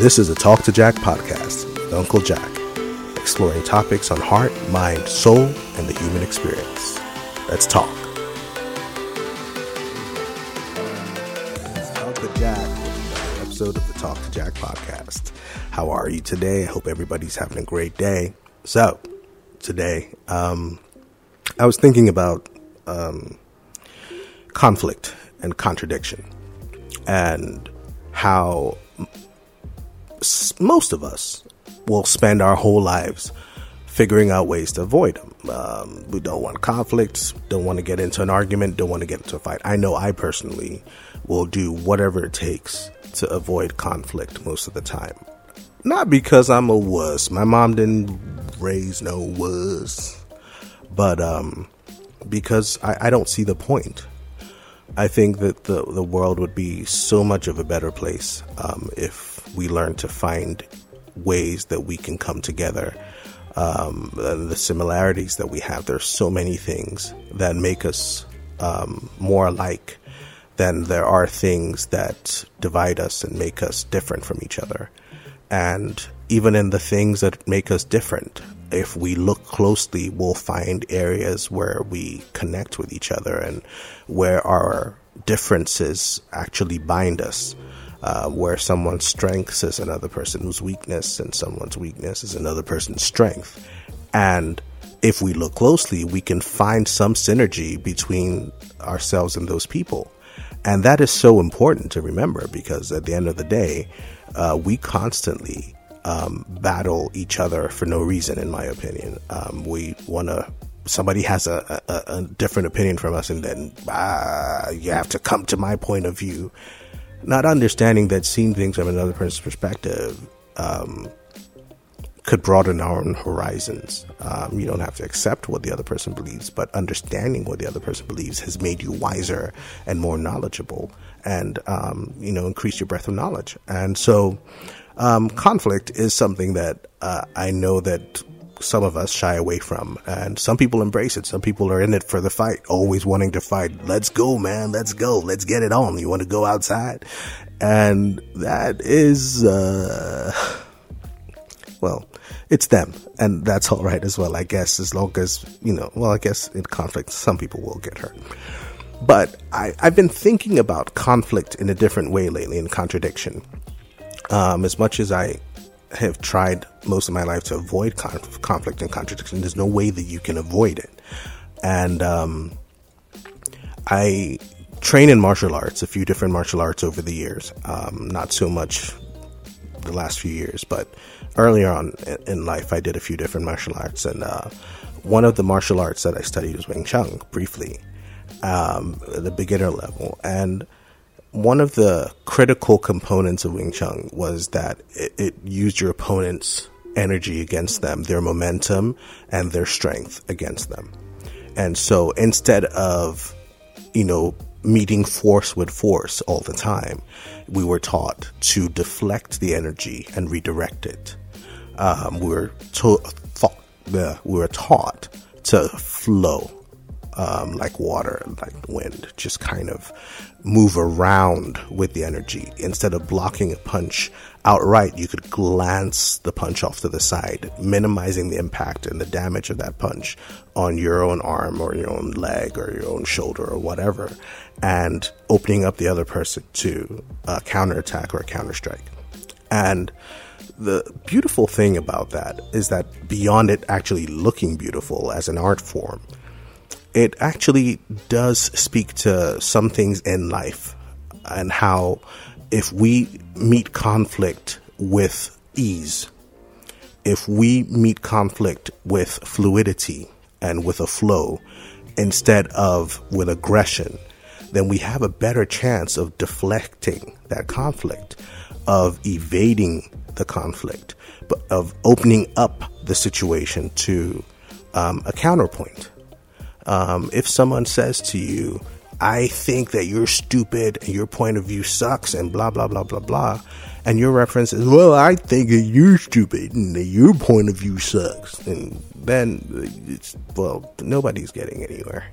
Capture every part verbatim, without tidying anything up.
This is a Talk to Jack podcast with Uncle Jack, exploring topics on heart, mind, soul, and the human experience. Let's talk. It's Talk to Jack, another episode of the Talk to Jack podcast. How are you today? I hope everybody's having a great day. So, today, um, I was thinking about um, conflict and contradiction and how most of us will spend our whole lives figuring out ways to avoid them. Um, we don't want conflicts, don't want to get into an argument, don't want to get into a fight. I know I personally will do whatever it takes to avoid conflict most of the time. Not because I'm a wuss. My mom didn't raise no wuss. But um, because I, I don't see the point. I think that the, the world would be so much of a better place um, if we learn to find ways that we can come together. Um, the similarities that we have, there's so many things that make us um, more alike than there are things that divide us and make us different from each other. And even in the things that make us different, if we look closely, we'll find areas where we connect with each other and where our differences actually bind us. Uh, where someone's strength is another person's weakness and someone's weakness is another person's strength. And if we look closely, we can find some synergy between ourselves and those people. And that is so important to remember, because at the end of the day, uh, we constantly um, battle each other for no reason, in my opinion. Um, we want to Somebody has a, a, a different opinion from us, and then ah, you have to come to my point of view. Not understanding that seeing things from another person's perspective um, could broaden our own horizons. Um, you don't have to accept what the other person believes, but understanding what the other person believes has made you wiser and more knowledgeable, and um, you know, increased your breadth of knowledge. And so, um, conflict is something that uh, I know that some of us shy away from, and some people embrace it. Some people are in it for the fight, always wanting to fight. Let's go, man. Let's go. Let's get it on. You want to go outside? And that is, uh, well, it's them. And that's all right as well, I guess, as long as, you know, well, I guess in conflict, some people will get hurt. But I, I've been thinking about conflict in a different way lately, in contradiction. Um, as much as I have tried most of my life to avoid conf- conflict and contradiction, there's no way that you can avoid it. And um, I train in martial arts, a few different martial arts over the years. Um, not so much the last few years, but earlier on in life, I did a few different martial arts. And uh, one of the martial arts that I studied was Wing Chun, briefly, um, at the beginner level. And one of the critical components of Wing Chun was that it, it used your opponent's energy against them, their momentum and their strength against them. And so instead of, you know, meeting force with force all the time, we were taught to deflect the energy and redirect it. Um, we were to- thought, uh, we were taught to flow. Um, like water, like wind, just kind of move around with the energy. Instead of blocking a punch outright, you could glance the punch off to the side, minimizing the impact and the damage of that punch on your own arm or your own leg or your own shoulder or whatever, and opening up the other person to a counterattack or a counterstrike. And the beautiful thing about that is that beyond it actually looking beautiful as an art form, it actually does speak to some things in life, and how if we meet conflict with ease, if we meet conflict with fluidity and with a flow instead of with aggression, then we have a better chance of deflecting that conflict, of evading the conflict, but of opening up the situation to um, a counterpoint. Um, if someone says to you, I think that you're stupid and your point of view sucks and blah, blah, blah, blah, blah, and your reference is, well, I think that you're stupid and that your point of view sucks, and then it's, well, nobody's getting anywhere.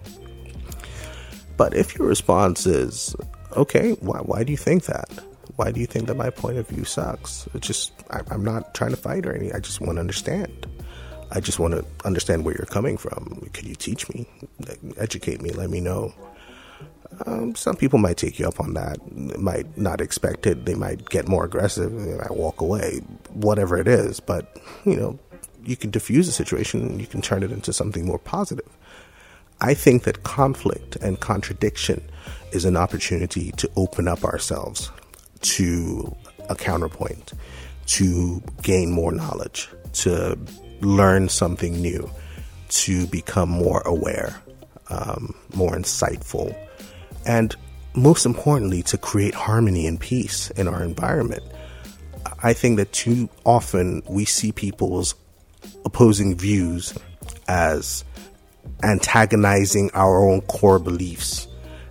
But if your response is, okay, why, why do you think that? why do you think that my point of view sucks? It's just, I, I'm not trying to fight or anything. I just want to understand. I just want to understand where you're coming from. Could you teach me? Educate me. Let me know. Um, some people might take you up on that. They might not expect it. They might get more aggressive. They might walk away. Whatever it is. But, you know, you can diffuse the situation and you can turn it into something more positive. I think that conflict and contradiction is an opportunity to open up ourselves to a counterpoint, to gain more knowledge, to learn something new, to become more aware, um, more insightful, and most importantly, to create harmony and peace in our environment. I think that too often we see people's opposing views as antagonizing our own core beliefs,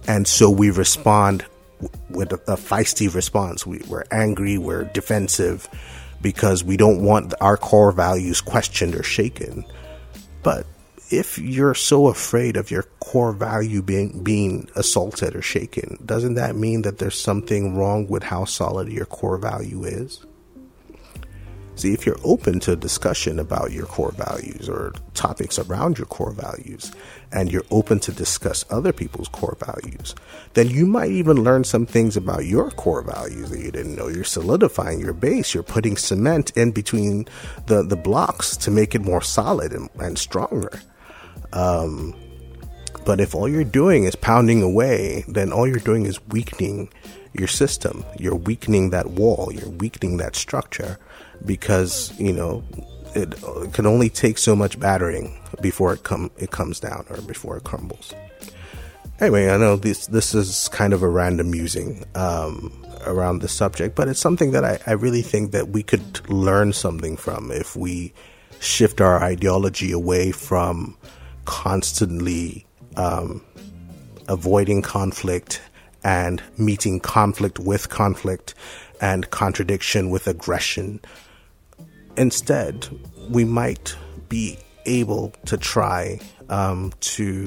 and so we respond with a feisty response. We, we're angry, we're defensive, because we don't want our core values questioned or shaken. But if you're so afraid of your core value being being assaulted or shaken, doesn't that mean that there's something wrong with how solid your core value is? See, if you're open to discussion about your core values or topics around your core values, and you're open to discuss other people's core values, then you might even learn some things about your core values that you didn't know. You're solidifying your base. You're putting cement in between the, the blocks to make it more solid and, and stronger. Um, but if all you're doing is pounding away, then all you're doing is weakening your system. You're weakening that wall. You're weakening that structure. Because, you know, it can only take so much battering before it come it comes down or before it crumbles. Anyway, I know this this is kind of a random musing um, around the subject, but it's something that I, I really think that we could learn something from if we shift our ideology away from constantly um, avoiding conflict and meeting conflict with conflict and contradiction with aggression. Instead, we might be able to try um, to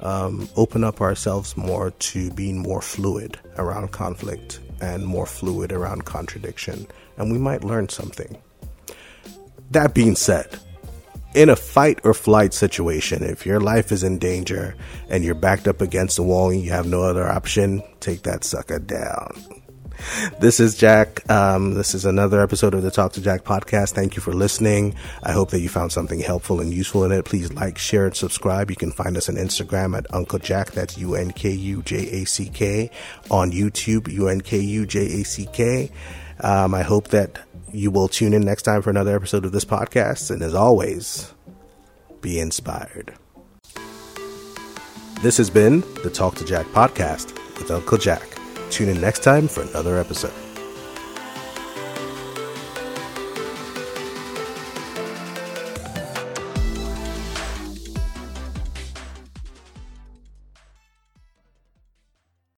um, open up ourselves more to being more fluid around conflict and more fluid around contradiction. And we might learn something. That being said, in a fight or flight situation, if your life is in danger and you're backed up against the wall and you have no other option, take that sucker down. This is Jack. Um, this is another episode of the Talk to Jack podcast. Thank you for listening. I hope that you found something helpful and useful in it. Please like, share, and subscribe. You can find us on Instagram at Uncle Jack. That's U N K U J A C K. On YouTube, U N K U J A C K. Um, I hope that you will tune in next time for another episode of this podcast. And as always, be inspired. This has been the Talk to Jack podcast with Uncle Jack. Tune in next time for another episode.